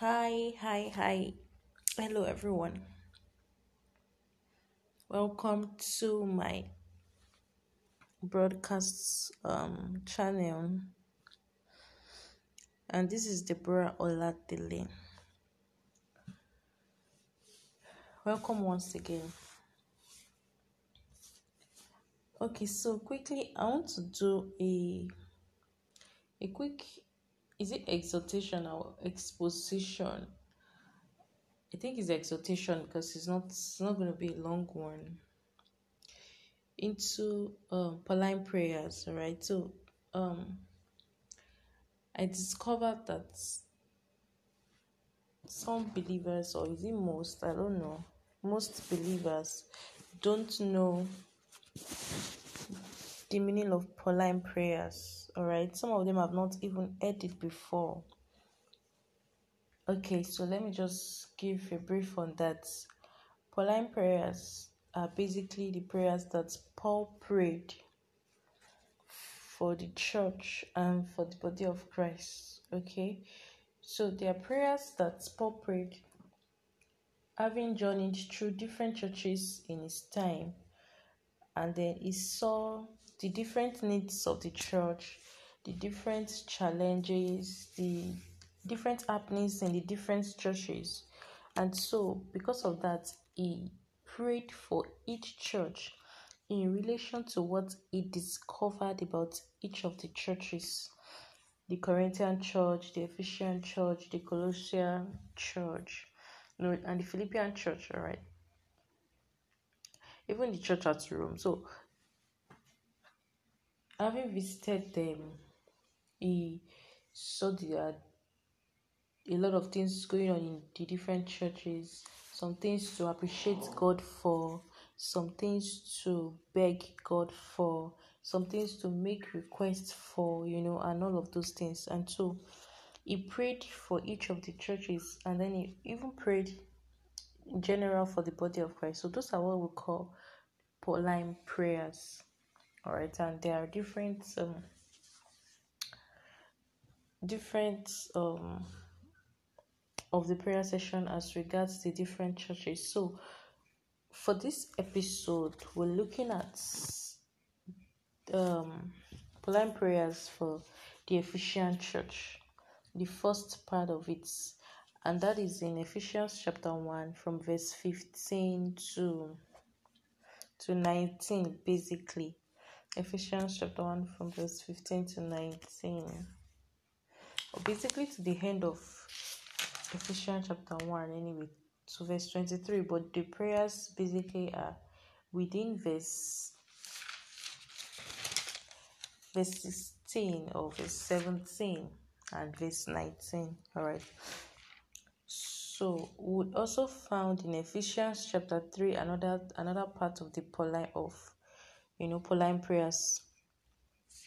Hi. Hello, everyone. Welcome to my broadcast channel. And this is Deborah Oladile. Welcome once again. Okay, so quickly, I want to do a quick, is it exhortation or exposition? I think it's exhortation because it's not going to be a long one. Into Pauline prayers, all right? So I discovered that some believers, or is it most, I don't know, most believers don't know the meaning of Pauline prayers, all right? Some of them have not even heard it before. Okay, so let me just give a brief on that. Pauline prayers are basically the prayers that Paul prayed for the church and for the body of Christ, okay? So they are prayers that Paul prayed, having journeyed through different churches in his time, and then he saw the different needs of the church, the different challenges, the different happenings in the different churches. And so, because of that, he prayed for each church in relation to what he discovered about each of the churches. The Corinthian church, the Ephesian church, the Colossian church, and the Philippian church, all right? Even the church at Rome. So, having visited them, he saw there a lot of things going on in the different churches, some things to appreciate God for, some things to beg God for, some things to make requests for, you know, and all of those things. And so he prayed for each of the churches, and then he even prayed in general for the body of Christ. So those are what we call Pauline prayers. All right, and there are different of the prayer session as regards the different churches. So for this episode, we're looking at Pauline prayers for the Ephesian church, the first part of it, and that is in Ephesians chapter 1 from verse 15 to 19, basically. Ephesians chapter 1 from verse 15 to 19, or basically to the end of Ephesians chapter 1, anyway, to verse 23. But the prayers basically are within verse 16 or verse 17 and verse 19. All right. So we also found in Ephesians chapter 3 another part of the Pauline prayers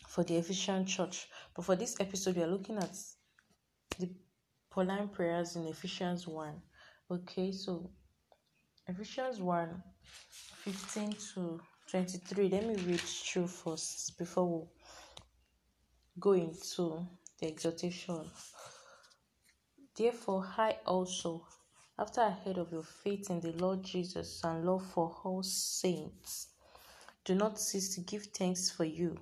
for the Ephesian church. But for this episode, we are looking at the Pauline prayers in Ephesians 1. Okay, so Ephesians 1, 15 to 23. Let me read through first before we go into the exhortation. Therefore, I also, after I heard of your faith in the Lord Jesus and love for all saints, do not cease to give thanks for you,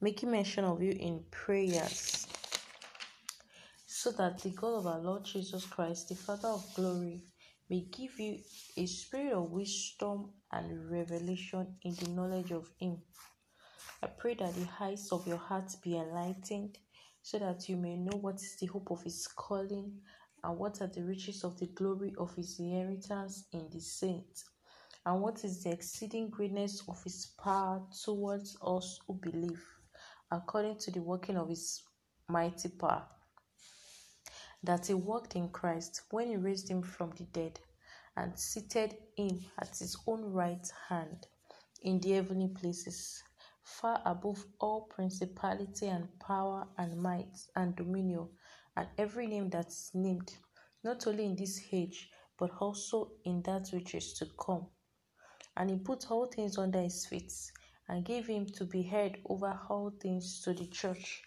making mention of you in prayers, so that the God of our Lord Jesus Christ, the Father of glory, may give you a spirit of wisdom and revelation in the knowledge of Him. I pray that the eyes of your heart be enlightened, so that you may know what is the hope of His calling and what are the riches of the glory of His inheritance in the saints, and what is the exceeding greatness of His power towards us who believe, according to the working of His mighty power, that He worked in Christ when He raised Him from the dead and seated Him at His own right hand in the heavenly places, far above all principality and power and might and dominion and every name that is named, not only in this age, but also in that which is to come. And He put all things under His feet, and gave Him to be head over all things to the church,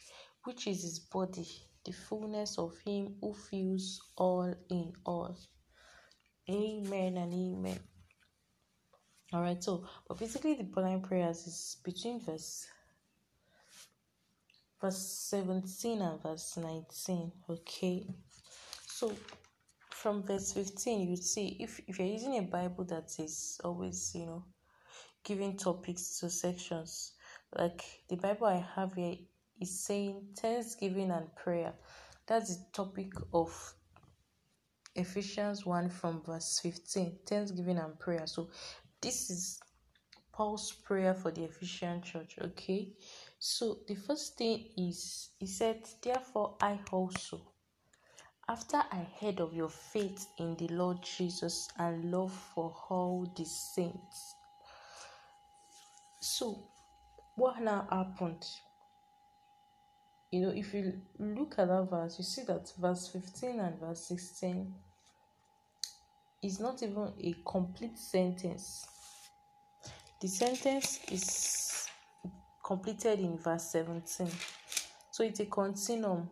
which is His body, the fullness of him who fills all in all. Amen and amen. Alright, so but basically the Pauline prayers is between verse 17 and verse 19. Okay. So from verse 15 you see if you're using a Bible that is always, you know, giving topics to sections, like the Bible I have here is saying thanksgiving and prayer. That's the topic of Ephesians 1 from verse 15, thanksgiving and prayer. So this is Paul's prayer for the Ephesian church, okay? So the first thing is, he said, therefore I also, after I heard of your faith in the Lord Jesus and love for all the saints. So what now happened? You know, if you look at that verse, you see that verse 15 and verse 16 is not even a complete sentence. The sentence is completed in verse 17. So it's a continuum.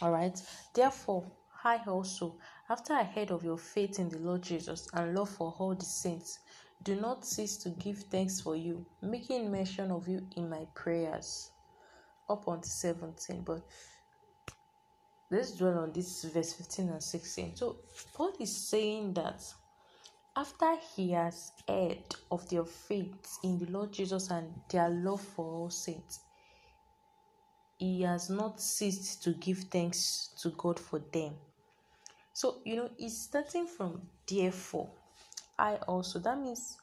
All right. Therefore, I also, after I heard of your faith in the Lord Jesus and love for all the saints, do not cease to give thanks for you, making mention of you in my prayers. Up until 17, but let's dwell on this verse 15 and 16. So Paul is saying that after he has heard of their faith in the Lord Jesus and their love for all saints, he has not ceased to give thanks to God for them. So, you know, he's starting from therefore, I also. That means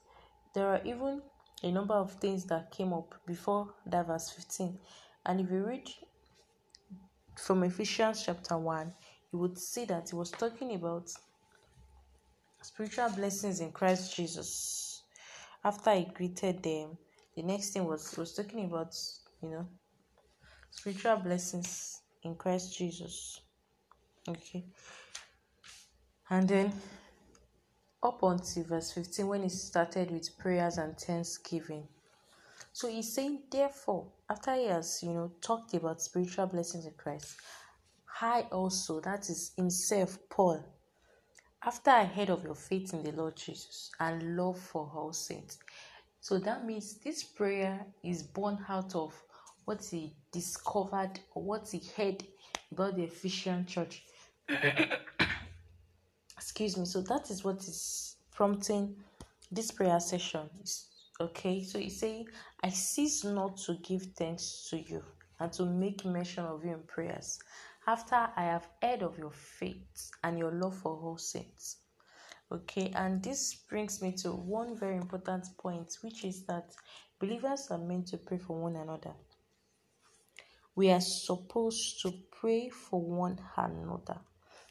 there are even a number of things that came up before that verse 15. And if you read from Ephesians chapter 1, you would see that he was talking about spiritual blessings in Christ Jesus. After he greeted them, the next thing was talking about, you know, spiritual blessings in Christ Jesus. Okay. And then up until verse 15, when he started with prayers and thanksgiving. So he's saying, therefore, after he has, you know, talked about spiritual blessings in Christ, I also, that is himself, Paul, after I heard of your faith in the Lord Jesus and love for all saints. So that means this prayer is born out of what he discovered, or what he heard about the Ephesian church. Excuse me. So that is what is prompting this prayer session. Okay, so he's saying, I cease not to give thanks to you and to make mention of you in prayers, after I have heard of your faith and your love for all saints. Okay, and this brings me to one very important point, which is that believers are meant to pray for one another. We are supposed to pray for one another,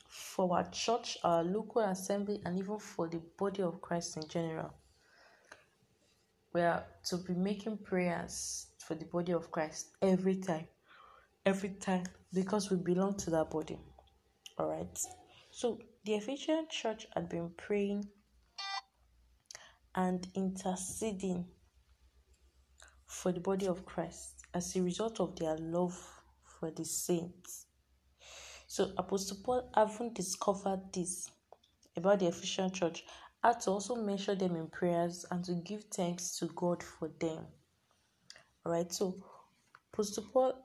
for our church, our local assembly, and even for the body of Christ in general. We are to be making prayers for the body of Christ every time, because we belong to that body. All right. So the Ephesian church had been praying and interceding for the body of Christ as a result of their love for the saints. So Apostle Paul, having discovered this about the Ephesian church, had to also mention them in prayers and to give thanks to God for them. Alright, so Apostle Paul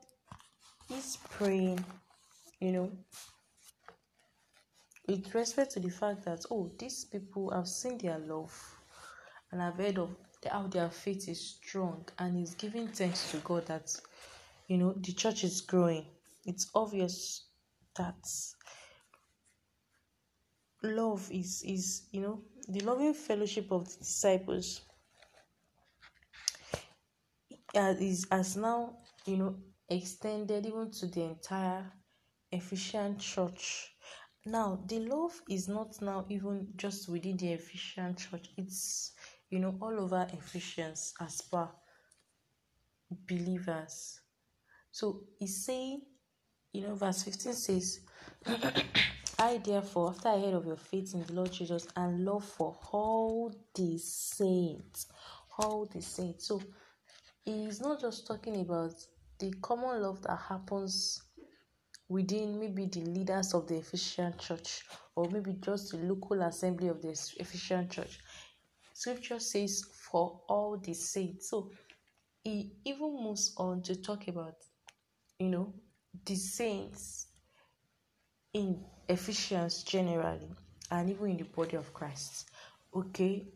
is praying, you know, with respect to the fact that, oh, these people have seen their love and have heard of how their faith is strong, and is giving thanks to God that, you know, the church is growing. It's obvious that love is, you know, the loving fellowship of the disciples has now, you know, extended even to the entire Ephesian church. Now, the love is not now even just within the Ephesian church. It's, you know, all over Ephesians as per believers. So he's saying, you know, verse 15 says, I therefore, after I heard of your faith in the Lord Jesus and love for all the saints, all the saints. So he's not just talking about the common love that happens within maybe the leaders of the Ephesian church, or maybe just the local assembly of the Ephesian church. Scripture says, for all the saints. So he even moves on to talk about, the saints in Ephesians generally, and even in the body of Christ. Okay?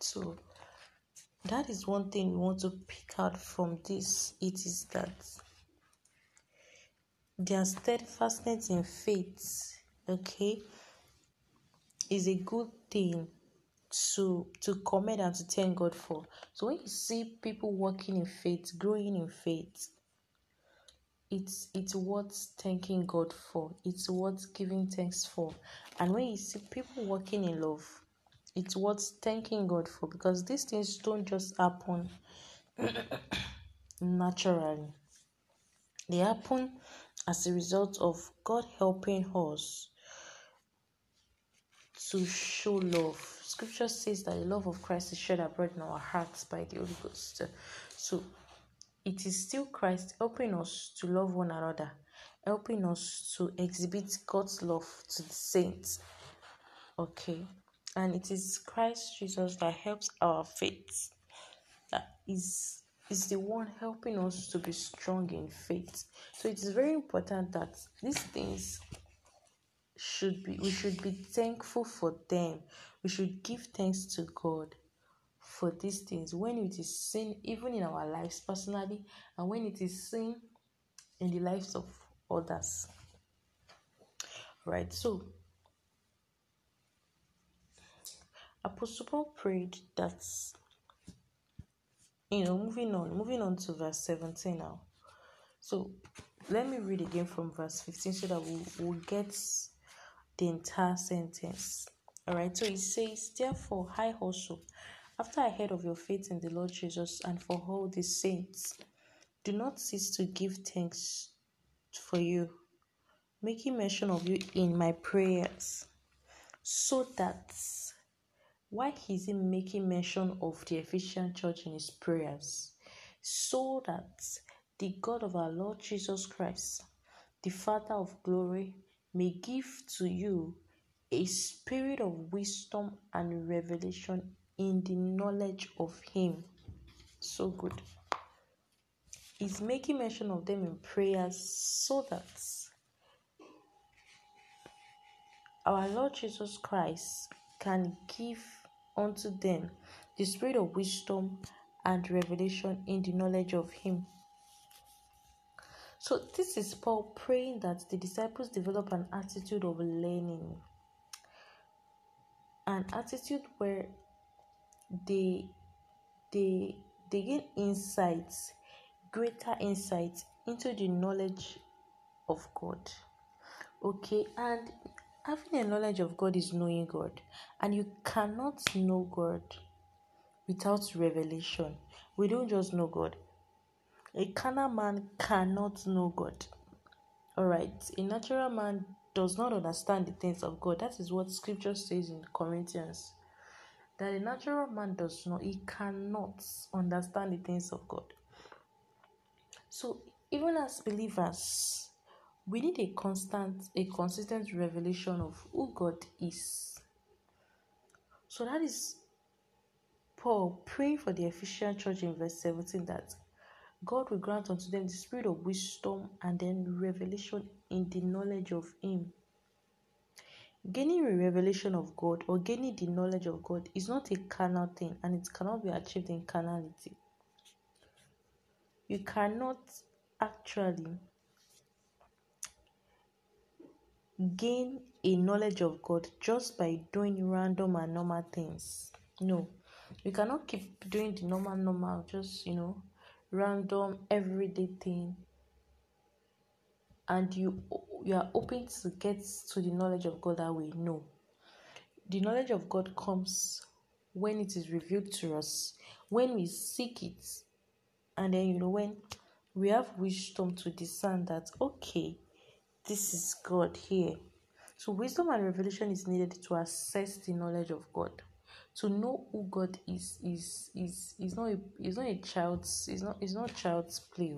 So that is one thing we want to pick out from this. It is that their steadfastness in faith, okay, is a good thing to commend and to thank God for. So when you see people working in faith, growing in faith, it's worth thanking God for. It's worth giving thanks for. And when you see people working in love, it's worth thanking God for, because these things don't just happen naturally. They happen as a result of God helping us to show love. Scripture says that the love of Christ is shed abroad in our hearts by the Holy Ghost. So it is still Christ helping us to love one another, helping us to exhibit God's love to the saints. Okay. And it is Christ Jesus that helps our faith. That is the one helping us to be strong in faith. So it is very important that these things we should be thankful for them. We should give thanks to God for these things when it is seen, even in our lives personally, and when it is seen in the lives of others. Right. So Apostle Paul prayed that, moving on to verse 17 now. So let me read again from verse 15 so that we'll get the entire sentence. All right. So it says, therefore, I also, after I heard of your faith in the Lord Jesus and for all the saints, do not cease to give thanks for you, making mention of you in my prayers, so that... Why is he making mention of the Ephesian church in his prayers? So that the God of our Lord Jesus Christ, the Father of glory, may give to you a spirit of wisdom and revelation in the knowledge of him. So good. He's making mention of them in prayers so that our Lord Jesus Christ can give unto them the spirit of wisdom and revelation in the knowledge of him. So this is Paul praying that the disciples develop an attitude of learning, an attitude where they gain insights, greater insights into the knowledge of God. Okay, and having a knowledge of God is knowing God, and you cannot know God without revelation. We don't just know God. A carnal man cannot know God. All right, a natural man does not understand the things of God. That is what Scripture says in Corinthians, that a natural man does not, he cannot understand the things of God. So even as believers, we need a consistent revelation of who God is. So that is Paul praying for the Ephesian church in verse 17, that God will grant unto them the spirit of wisdom and then revelation in the knowledge of him. Gaining a revelation of God or gaining the knowledge of God is not a carnal thing, and it cannot be achieved in carnality. You cannot actually gain a knowledge of God just by doing random and normal things. No, you cannot keep doing the normal, just random everyday thing, and you are hoping to get to the knowledge of God that way. No, the knowledge of God comes when it is revealed to us, when we seek it, and then when we have wisdom to discern that okay, this is God here. So wisdom and revelation is needed to assess the knowledge of God. To know who God is not child's play.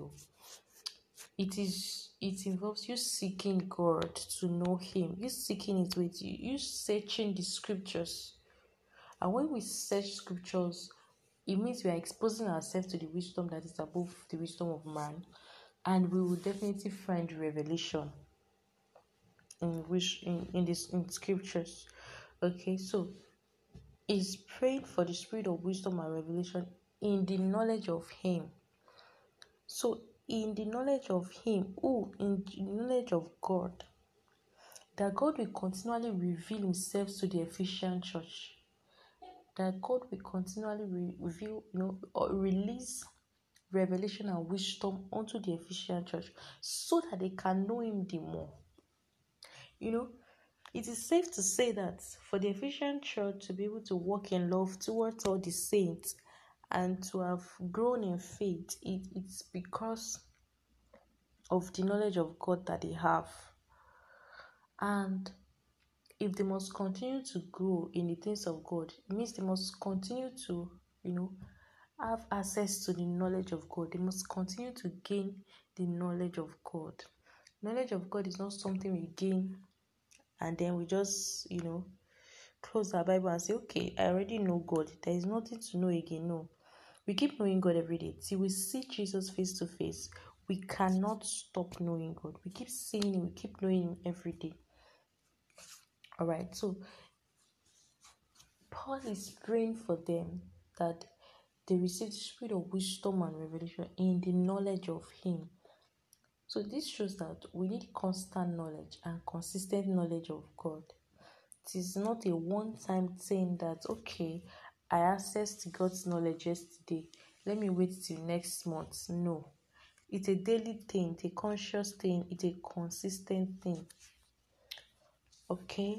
It involves you seeking God to know Him, you seeking His way, you searching the scriptures. And when we search scriptures, it means we are exposing ourselves to the wisdom that is above the wisdom of man, and we will definitely find revelation in scriptures. Okay, so it's praying for the spirit of wisdom and revelation in the knowledge of Him. So in the knowledge of Him, in the knowledge of God, that God will continually reveal Himself to the Ephesian church. That God will continually reveal, or release revelation and wisdom onto the Ephesian church so that they can know Him the more. It is safe to say that for the Ephesian church to be able to walk in love towards all the saints and to have grown in faith, it's because of the knowledge of God that they have. And if they must continue to grow in the things of God, it means they must continue to, have access to the knowledge of God. They must continue to gain the knowledge of God. Knowledge of God is not something we gain and then we just, close our Bible and say, okay, I already know God. There is nothing to know again. No. We keep knowing God every day. See, we see Jesus face to face. We cannot stop knowing God. We keep seeing Him. We keep knowing Him every day. All right, so Paul is praying for them that they receive the spirit of wisdom and revelation in the knowledge of Him. So this shows that we need constant knowledge and consistent knowledge of God. It is not a one-time thing that, okay, I accessed God's knowledge yesterday, let me wait till next month. No, it's a daily thing, it's a conscious thing, it's a consistent thing. Okay,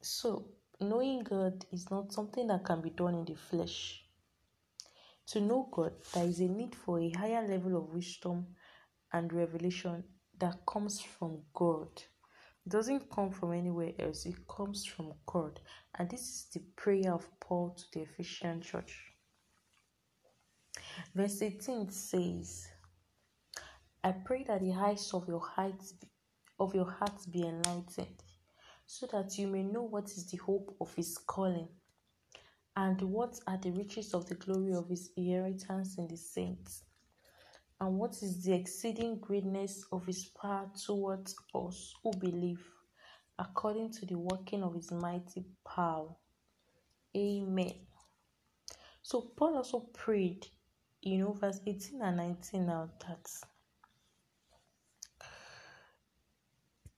so knowing God is not something that can be done in the flesh. To know God, there is a need for a higher level of wisdom and revelation that comes from God. It doesn't come from anywhere else. It comes from God. And this is the prayer of Paul to the Ephesian church. Verse 18 says, I pray that the eyes of your hearts be enlightened, so that you may know what is the hope of His calling, and what are the riches of the glory of His inheritance in the saints, and what is the exceeding greatness of His power towards us who believe, according to the working of His mighty power. Amen. So Paul also prayed, verse 18 and 19 now, that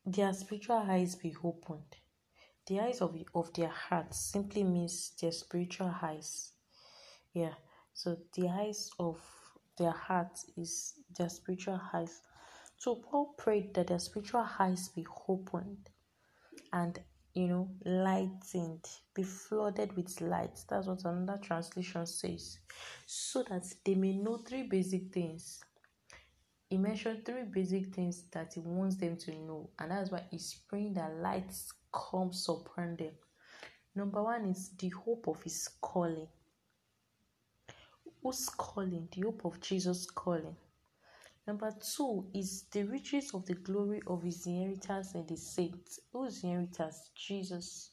their spiritual eyes be opened. The eyes of their hearts simply means their spiritual eyes. Yeah. So the eyes of their hearts is their spiritual eyes. So Paul prayed that their spiritual eyes be opened and, lightened, be flooded with light. That's what another translation says. So that they may know three basic things. He mentioned three basic things that he wants them to know, and that's why he's praying that light comes upon them. Number one is the hope of His calling. Who's calling? The hope of Jesus' calling. Number two is the riches of the glory of His inheritance in the saints. Whose inheritance? Jesus.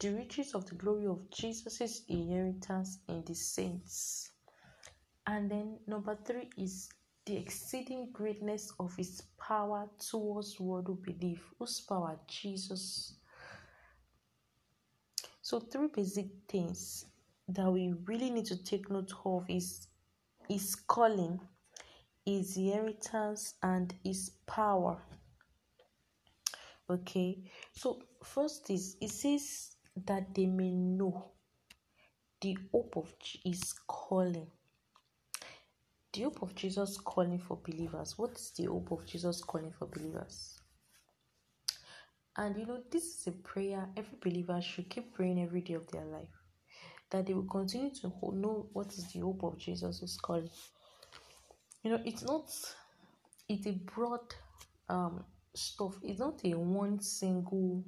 The riches of the glory of Jesus' inheritance in the saints. And then number three is the exceeding greatness of His power towards what we believe. Whose power? Jesus. So three basic things that we really need to take note of is His calling, His inheritance, and His power. Okay, so first is, it says that they may know the hope of His calling. The hope of Jesus calling for believers. What is the hope of Jesus calling for believers? And this is a prayer every believer should keep praying every day of their life, that they will continue to know what is the hope of Jesus' calling. It's a broad stuff. It's not a one single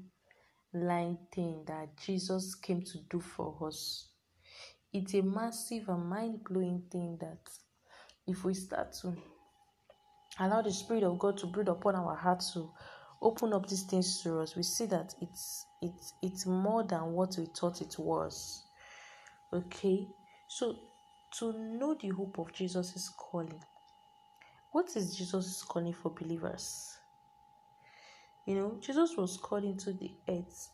line thing that Jesus came to do for us. It's a massive and mind-blowing thing that if we start to allow the Spirit of God to breathe upon our hearts to open up these things to us, we see that it's more than what we thought it was. Okay, so to know the hope of Jesus' calling. What is Jesus' calling for believers? You know, Jesus was called into the earth.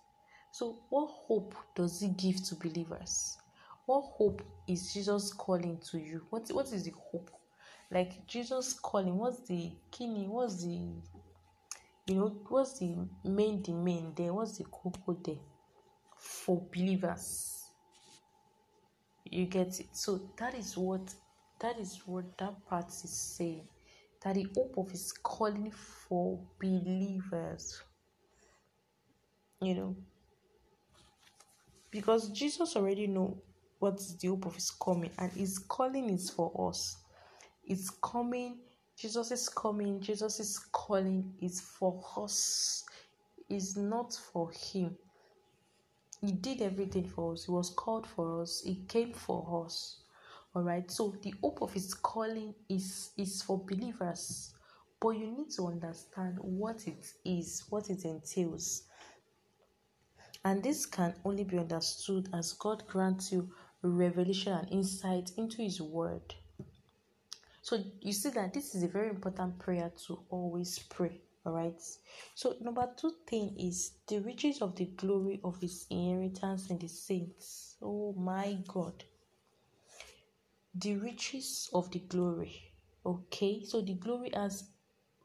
So what hope does he give to believers? What hope is Jesus calling to you? What is the hope? Like Jesus calling, what's the main demand there? What's the cocoa there for believers? You get it? So that is what that part is saying. That the hope of his calling for believers. You know, because Jesus already know what is the hope of his coming, and his calling is for us. It's coming, Jesus is coming, Jesus is calling is for us, is not for him. He did everything for us, he was called for us, he came for us. Alright, so the hope of his calling is for believers, but you need to understand what it is, what it entails. And this can only be understood as God grants you revelation and insight into his word. So you see that this is a very important prayer to always pray, all right? So number 2 thing is the riches of the glory of his inheritance in the saints. Oh my God. The riches of the glory, okay? So the glory has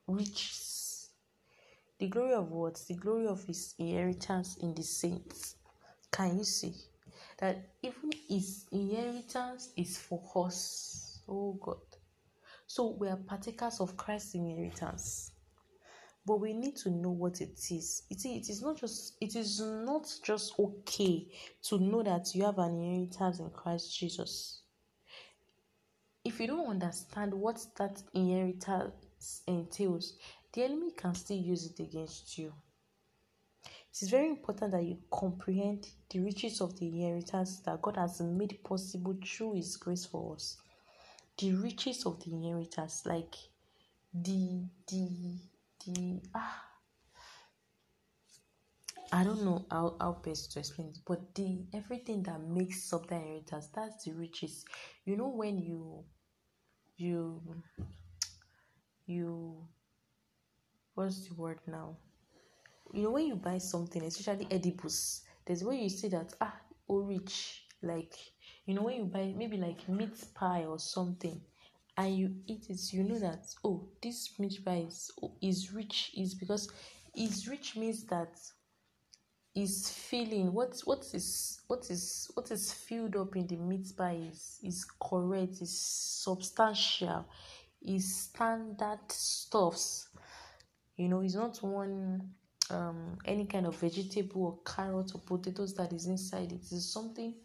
riches. The glory of what? The glory of his inheritance in the saints. Can you see that even his inheritance is for us? Oh God. So we are partakers of Christ's inheritance, but we need to know what it is. It is not just okay to know that you have an inheritance in Christ Jesus. If you don't understand what that inheritance entails, the enemy can still use it against you. It is very important that you comprehend the riches of the inheritance that God has made possible through his grace for us. The riches of the inheritance, like I don't know how best to explain it, but the everything that makes up the inheritance, that's the riches. You know, when you what's the word now? You know, when you buy something, especially edibles, there's where you see that oh rich, like. You know, when you buy maybe like meat pie or something and you eat it, you know that, oh, this meat pie is rich. Is because is rich means that is filling. What is filled up in the meat pie is correct, is substantial, is standard stuffs. You know, it's not one any kind of vegetable or carrot or potatoes that is inside it. It's something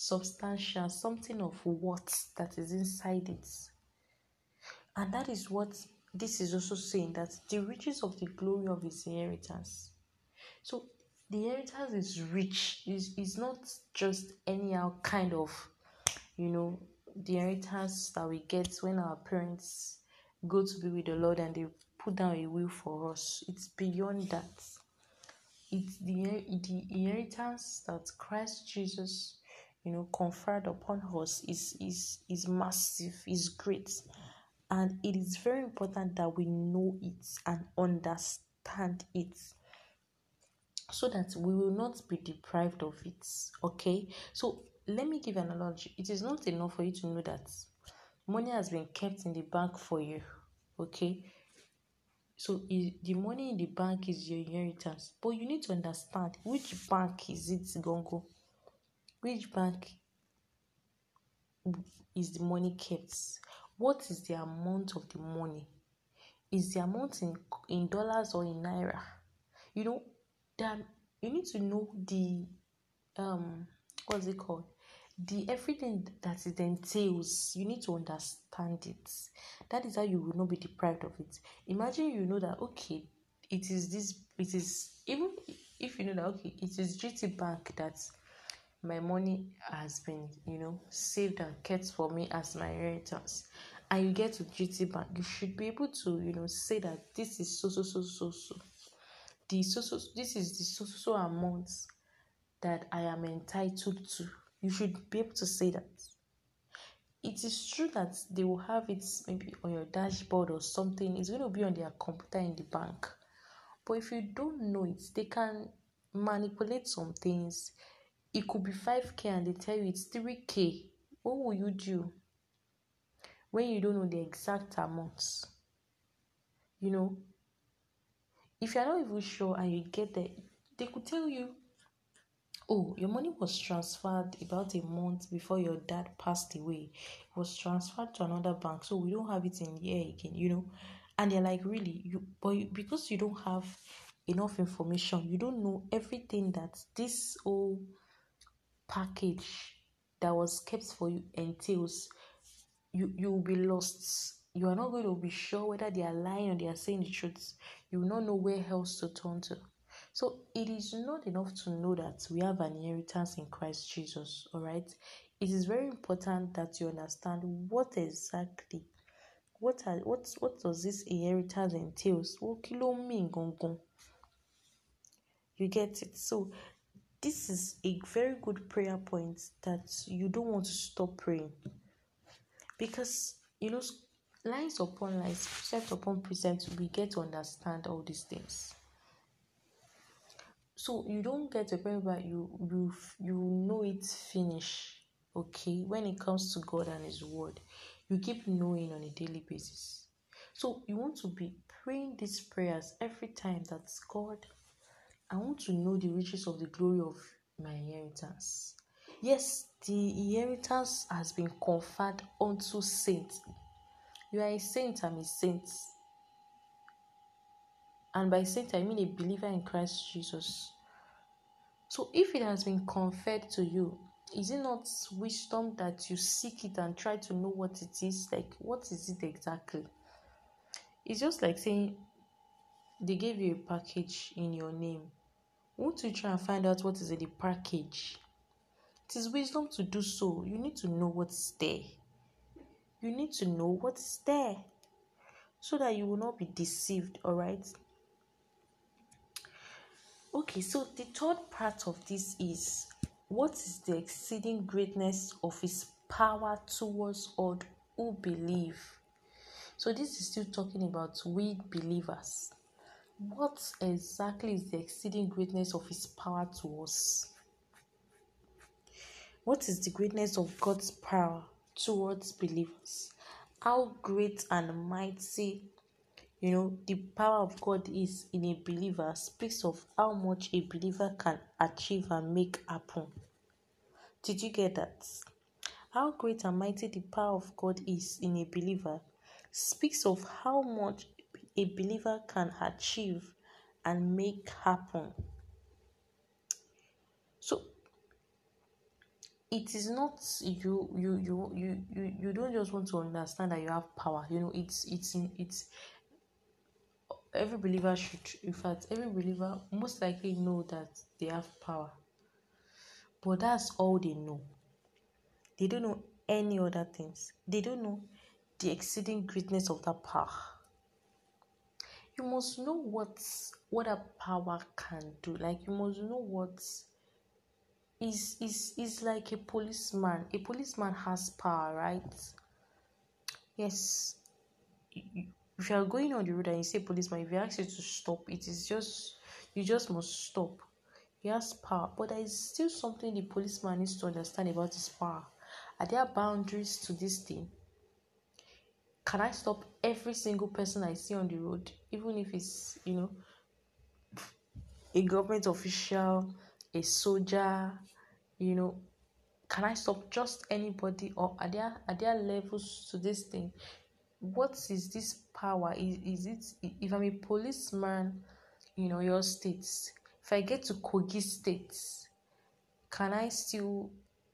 substantial, something of what that is inside it. And that is what this is also saying, that the riches of the glory of his inheritance. So the inheritance is rich. It's not just anyhow kind of, you know, the inheritance that we get when our parents go to be with the Lord and they put down a will for us. It's beyond that. It's the inheritance that Christ Jesus, you know, conferred upon us is massive, is great, and it is very important that we know it and understand it so that we will not be deprived of it. Okay, so let me give an analogy. It is not enough for you to know that money has been kept in the bank for you. Okay, so the money in the bank is your inheritance, but you need to understand which bank is it going to go. Which bank is the money kept? What is the amount of the money? Is the amount in dollars or in naira? You know, you need to know the what's it called? The everything that it entails. You need to understand it. That is how you will not be deprived of it. Imagine you know that okay, it is this. It is, even if you know that okay, it is GT bank that's. My money has been, you know, saved and kept for me as my inheritance. and you get to GT Bank, you should be able to, you know, say that this is so. This is the so amount that I am entitled to. You should be able to say that. It is true that they will have it maybe on your dashboard or something. It's going to be on their computer in the bank. But if you don't know it, they can manipulate some things. It could be 5K and they tell you it's 3K. What will you do when you don't know the exact amounts? You know, if you're not even sure and you get there, they could tell you, oh, your money was transferred about a month before your dad passed away. It was transferred to another bank, so we don't have it in here again, you know. And they're like, really? Because you don't have enough information, you don't know everything that this whole package that was kept for you entails, you will be lost. You are not going to be sure whether they are lying or they are saying the truth. You will not know where else to turn to. So it is not enough to know that we have an inheritance in Christ Jesus, all right? It is very important that you understand what does this inheritance entails. You get it? So this is a very good prayer point that you don't want to stop praying, because, you know, lines upon lines, precept upon precept, we get to understand all these things. So you don't get to a point where you know it's finished, okay? When it comes to God and His Word, you keep knowing on a daily basis. So you want to be praying these prayers every time. That's, God, I want to know the riches of the glory of my inheritance. Yes, the inheritance has been conferred unto saints. You are a saint, I'm a saint. And by saint, I mean a believer in Christ Jesus. So if it has been conferred to you, is it not wisdom that you seek it and try to know what it is? Like, what is it exactly? It's just like saying they gave you a package in your name. Won't you try and find out what is in the package? It is wisdom to do so. You need to know what's there. You need to know what's there so that you will not be deceived, all right? Okay, so the third part of this is, what is the exceeding greatness of His power towards all who believe? So this is still talking about we believers. What exactly is the exceeding greatness of His power to us? What is the greatness of God's power towards believers? How great and mighty, you know, the power of God is in a believer speaks of how much a believer can achieve and make happen. Did you get that? How great and mighty the power of God is in a believer speaks of how much a believer can achieve and make happen. So it is not you don't just want to understand that you have power. You know, it's every believer should, in fact, every believer most likely know that they have power. But that's all they know. They don't know any other things. They don't know the exceeding greatness of that power. You must know what a power can do. Like, you must know what is like a policeman. A policeman has power, right? Yes. If you are going on the road and you say policeman, if you ask you to stop, it is just, you just must stop. He has power, but there is still something the policeman needs to understand about his power. Are there boundaries to this thing? Can I stop every single person I see on the road, even if it's, you know, a government official, a soldier, you know? Can I stop just anybody, or are there levels to this thing? What is this power? Is it, if I'm a policeman, you know, your states, if I get to Kogi State, can I still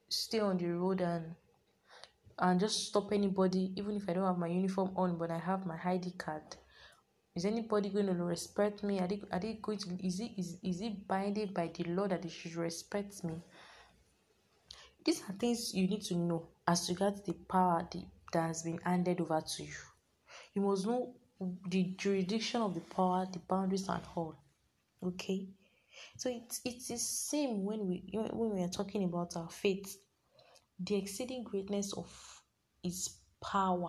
stay on the road and just stop anybody, even if I don't have my uniform on, but I have my ID card? Is anybody going to respect me? Are they going to? Is it binding by the law that they should respect me? These are things you need to know as regards the power, the that has been handed over to you. You must know the jurisdiction of the power, the boundaries and all. Okay? So it's the same when we are talking about our faith. The exceeding greatness of its power.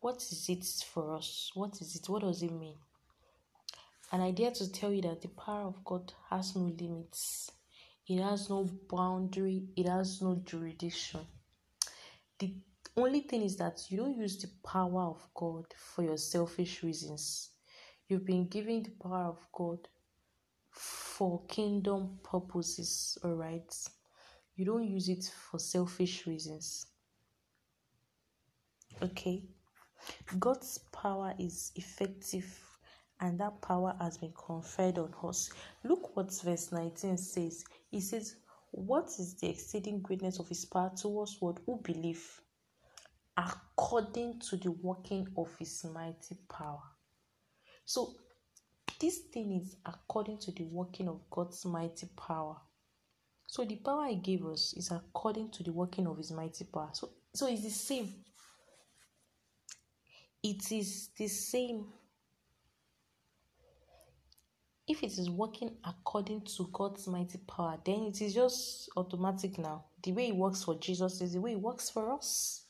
What is it for us? What is it? What does it mean? And I dare to tell you that the power of God has no limits. It has no boundary. It has no jurisdiction. The only thing is that you don't use the power of God for your selfish reasons. You've been given the power of God for kingdom purposes, all right? You don't use it for selfish reasons. Okay? God's power is effective, and that power has been conferred on us. Look what verse 19 says. It says, what is the exceeding greatness of his power towards what who believe, according to the working of his mighty power. So, this thing is according to the working of God's mighty power. So, the power he gave us is according to the working of his mighty power. So it's the same. It is the same. If it is working according to God's mighty power, then it is just automatic now. The way it works for Jesus is the way it works for us.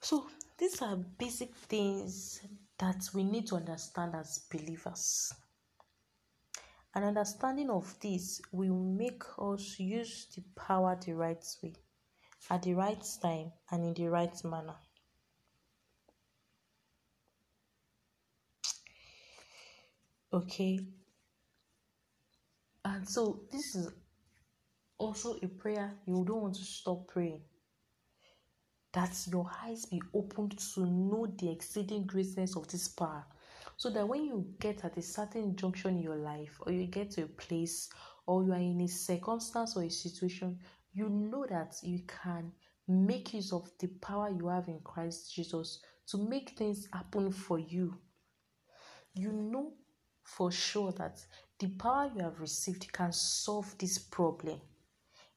So, these are basic things that we need to understand as believers. An understanding of this will make us use the power the right way, at the right time, and in the right manner. Okay? And so, this is also a prayer you don't want to stop praying. That your eyes be opened to know the exceeding greatness of this power. So that when you get at a certain junction in your life, or you get to a place, or you are in a circumstance or a situation, you know that you can make use of the power you have in Christ Jesus to make things happen for you. You know for sure that the power you have received can solve this problem.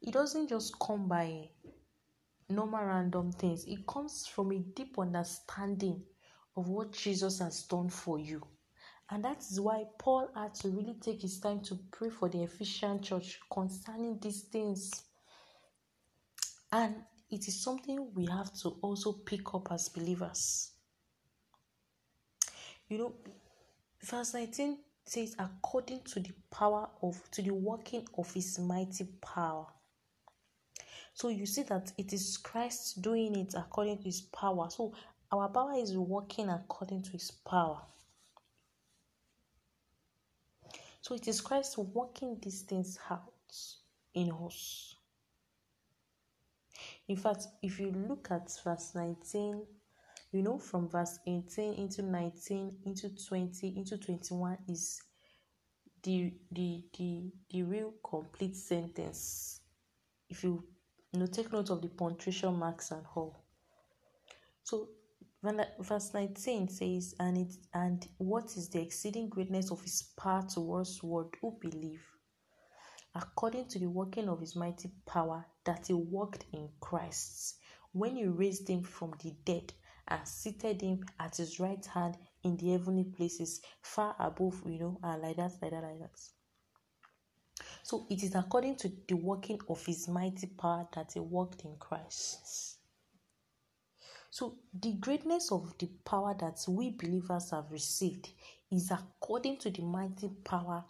It doesn't just come by normal random things. It comes from a deep understanding of what Jesus has done for you. And that is why Paul had to really take his time to pray for the Ephesian church concerning these things. And it is something we have to also pick up as believers. You know, verse 19 says, according to the power of, to the working of his mighty power. So you see that it is Christ doing it according to his power. So our power is working according to his power. So it is Christ working these things out in us. In fact, if you look at verse 19, you know, from verse 18 into 19 into 20 into 21 is the real complete sentence. If you take note of the punctuation marks and all. So, verse 19 says, and what is the exceeding greatness of his power towards what who believe, according to the working of his mighty power that he worked in Christ, when he raised him from the dead and seated him at his right hand in the heavenly places, far above, and like that. So it is according to the working of his mighty power that he worked in Christ. So the greatness of the power that we believers have received is according to the mighty power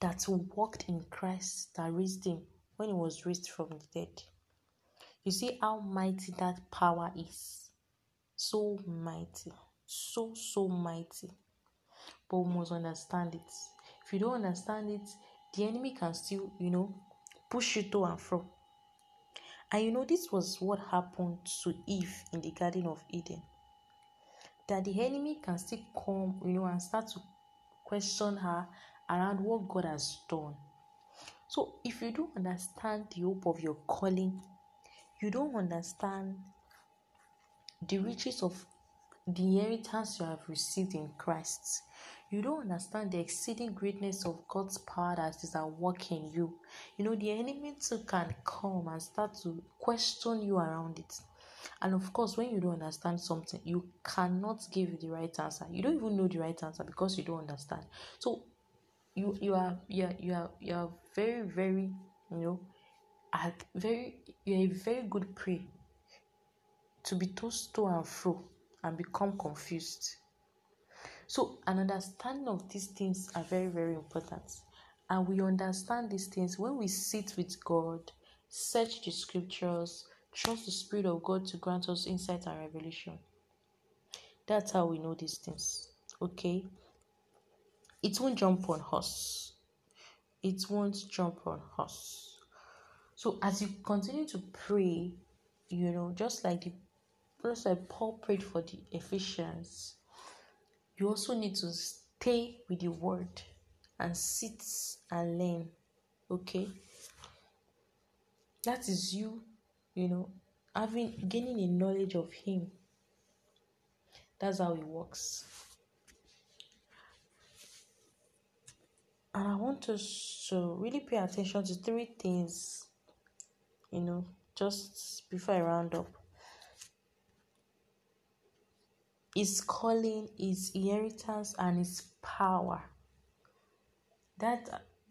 that worked in Christ that raised him when he was raised from the dead. You see how mighty that power is. So mighty. So mighty. But we must understand it. If you don't understand it, the enemy can still, push you to and fro. And this was what happened to Eve in the Garden of Eden. That the enemy can still come, and start to question her around what God has done. So if you don't understand the hope of your calling, you don't understand the riches of the inheritance you have received in Christ. You don't understand the exceeding greatness of God's power that is at work in you. You know, the enemy too can come and start to question you around it. And of course, when you don't understand something, you cannot give the right answer. You don't even know the right answer because you don't understand. So you are very, very, you know, you're a very good prey to be tossed to and fro and become confused. So an understanding of these things are very, very important. And we understand these things when we sit with God, search the scriptures, trust the Spirit of God to grant us insight and revelation. That's how we know these things, okay? It won't jump on us. It won't jump on us. So as you continue to pray, you know, just like Paul prayed for the Ephesians, you also need to stay with the word and sit and learn, okay? That is you know, gaining a knowledge of Him. That's how it works. And I want us to really pay attention to three things, you know, just before I round up. His calling, His inheritance, and His power.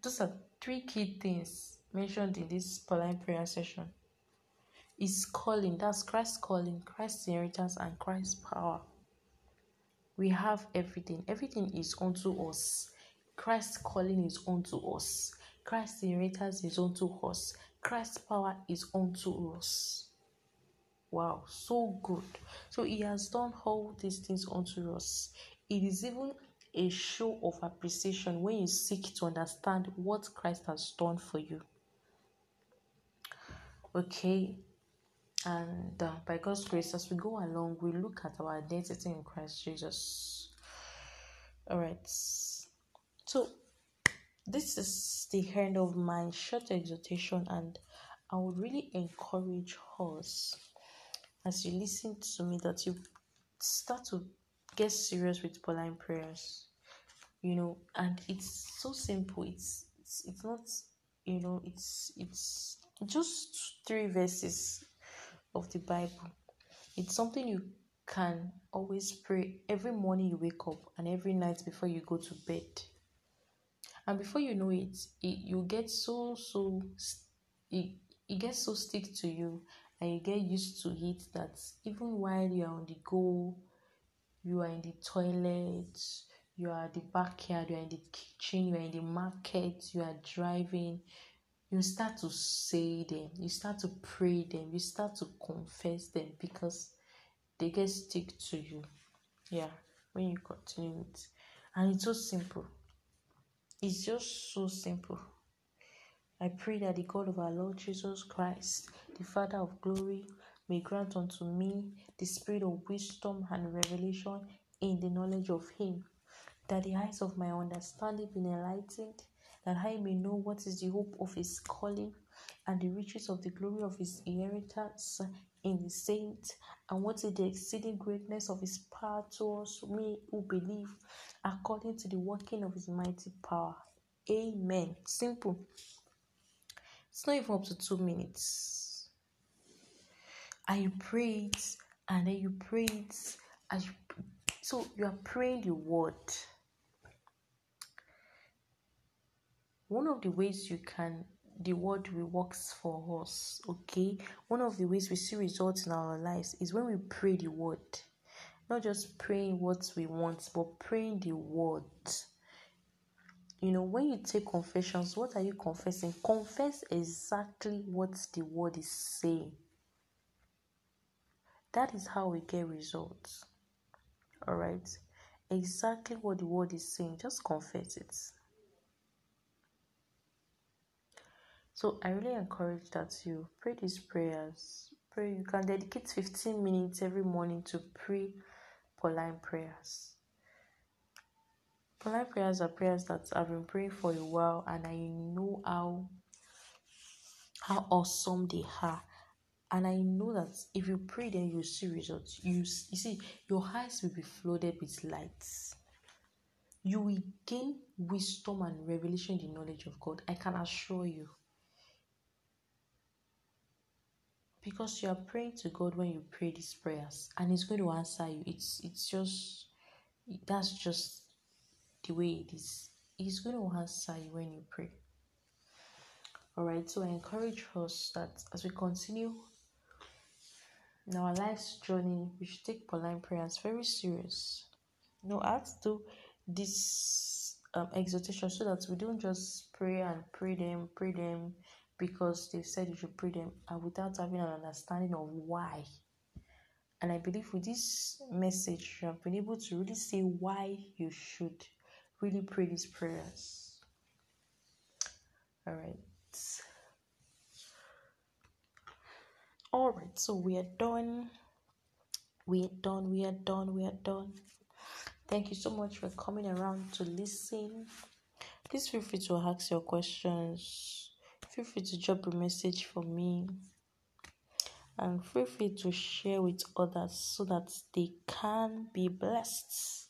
Those are three key things mentioned in this Pauline prayer session. His calling, that's Christ's calling, Christ's inheritance, and Christ's power. We have everything. Everything is unto us. Christ's calling is unto us. Christ's inheritance is unto us. Christ's power is unto us. Wow, so good. So He has done all these things unto us. It is even a show of appreciation when you seek to understand what Christ has done for you. Okay, and by God's grace, as we go along, we look at our identity in Christ Jesus. All right. So this is the end of my short exhortation, and I would really encourage us, as you listen to me, that you start to get serious with Pauline prayers, you know. And it's so simple. It's not, you know, it's just three verses of the Bible. It's something you can always pray every morning you wake up and every night before you go to bed. And before you know it, it gets so stick to you. And you get used to it that even while you are on the go, you are in the toilet, you are at the backyard, you are in the kitchen, you are in the market, you are driving, you start to say them, you start to pray them, you start to confess them because they get stick to you. Yeah, when you continue it. And it's so simple. It's just so simple. I pray that the God of our Lord Jesus Christ, the Father of glory, may grant unto me the spirit of wisdom and revelation in the knowledge of Him, that the eyes of my understanding be enlightened, that I may know what is the hope of His calling and the riches of the glory of His inheritance in the saints, and what is the exceeding greatness of His power towards we who believe, according to the working of His mighty power. Amen. Simple. It's not even up to 2 minutes. And you pray it, and then you pray it, and so you are praying the word. One of the ways the word works for us, okay? One of the ways we see results in our lives is when we pray the word. Not just praying what we want, but praying the word. You know, when you take confessions, what are you confessing? Confess exactly what the word is saying. That is how we get results. All right? Exactly what the word is saying. Just confess it. So I really encourage that you pray these prayers. You can dedicate 15 minutes every morning to pray Pauline prayers. Pauline prayers are prayers that I've been praying for a while, and I know how awesome they are. And I know that if you pray, then you'll see results. You see, your eyes will be flooded with lights. You will gain wisdom and revelation in the knowledge of God. I can assure you. Because you are praying to God when you pray these prayers, and He's going to answer you. It's just, that's just the way it is. He's going to answer you when you pray. Alright, so I encourage us that as we continue in our life's journey, we should take Pauline prayers very serious. No, I have to do this exhortation so that we don't just pray and pray them. Because they've said you should pray them without having an understanding of why. And I believe with this message, you have been able to really see why you should really pray these prayers. All right, so we are done. Thank you so much for coming around to listen. Please feel free to ask your questions. Feel free to drop a message for me, and feel free to share with others so that they can be blessed.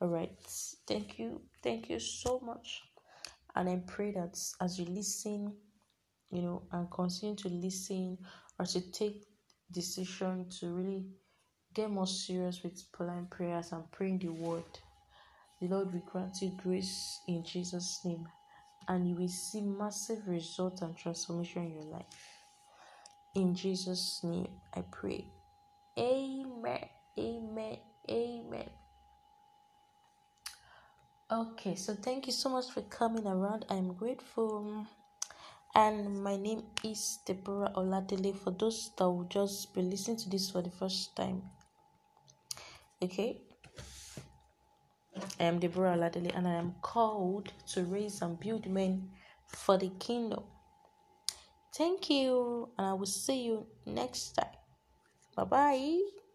All right, thank you so much, and I pray that as you listen, and continue to listen or to take decision to really get more serious with Pauline prayers and praying the word, the Lord will grant you grace in Jesus' name. And you will see massive results and transformation in your life. In Jesus' name, I pray. Amen. Okay, so thank you so much for coming around. I'm grateful. And my name is Deborah Oladile. For those that will just be listening to this for the first time. Okay. I am Deborah Oladile, and I am called to raise and build men for the kingdom. Thank you, and I will see you next time. Bye-bye.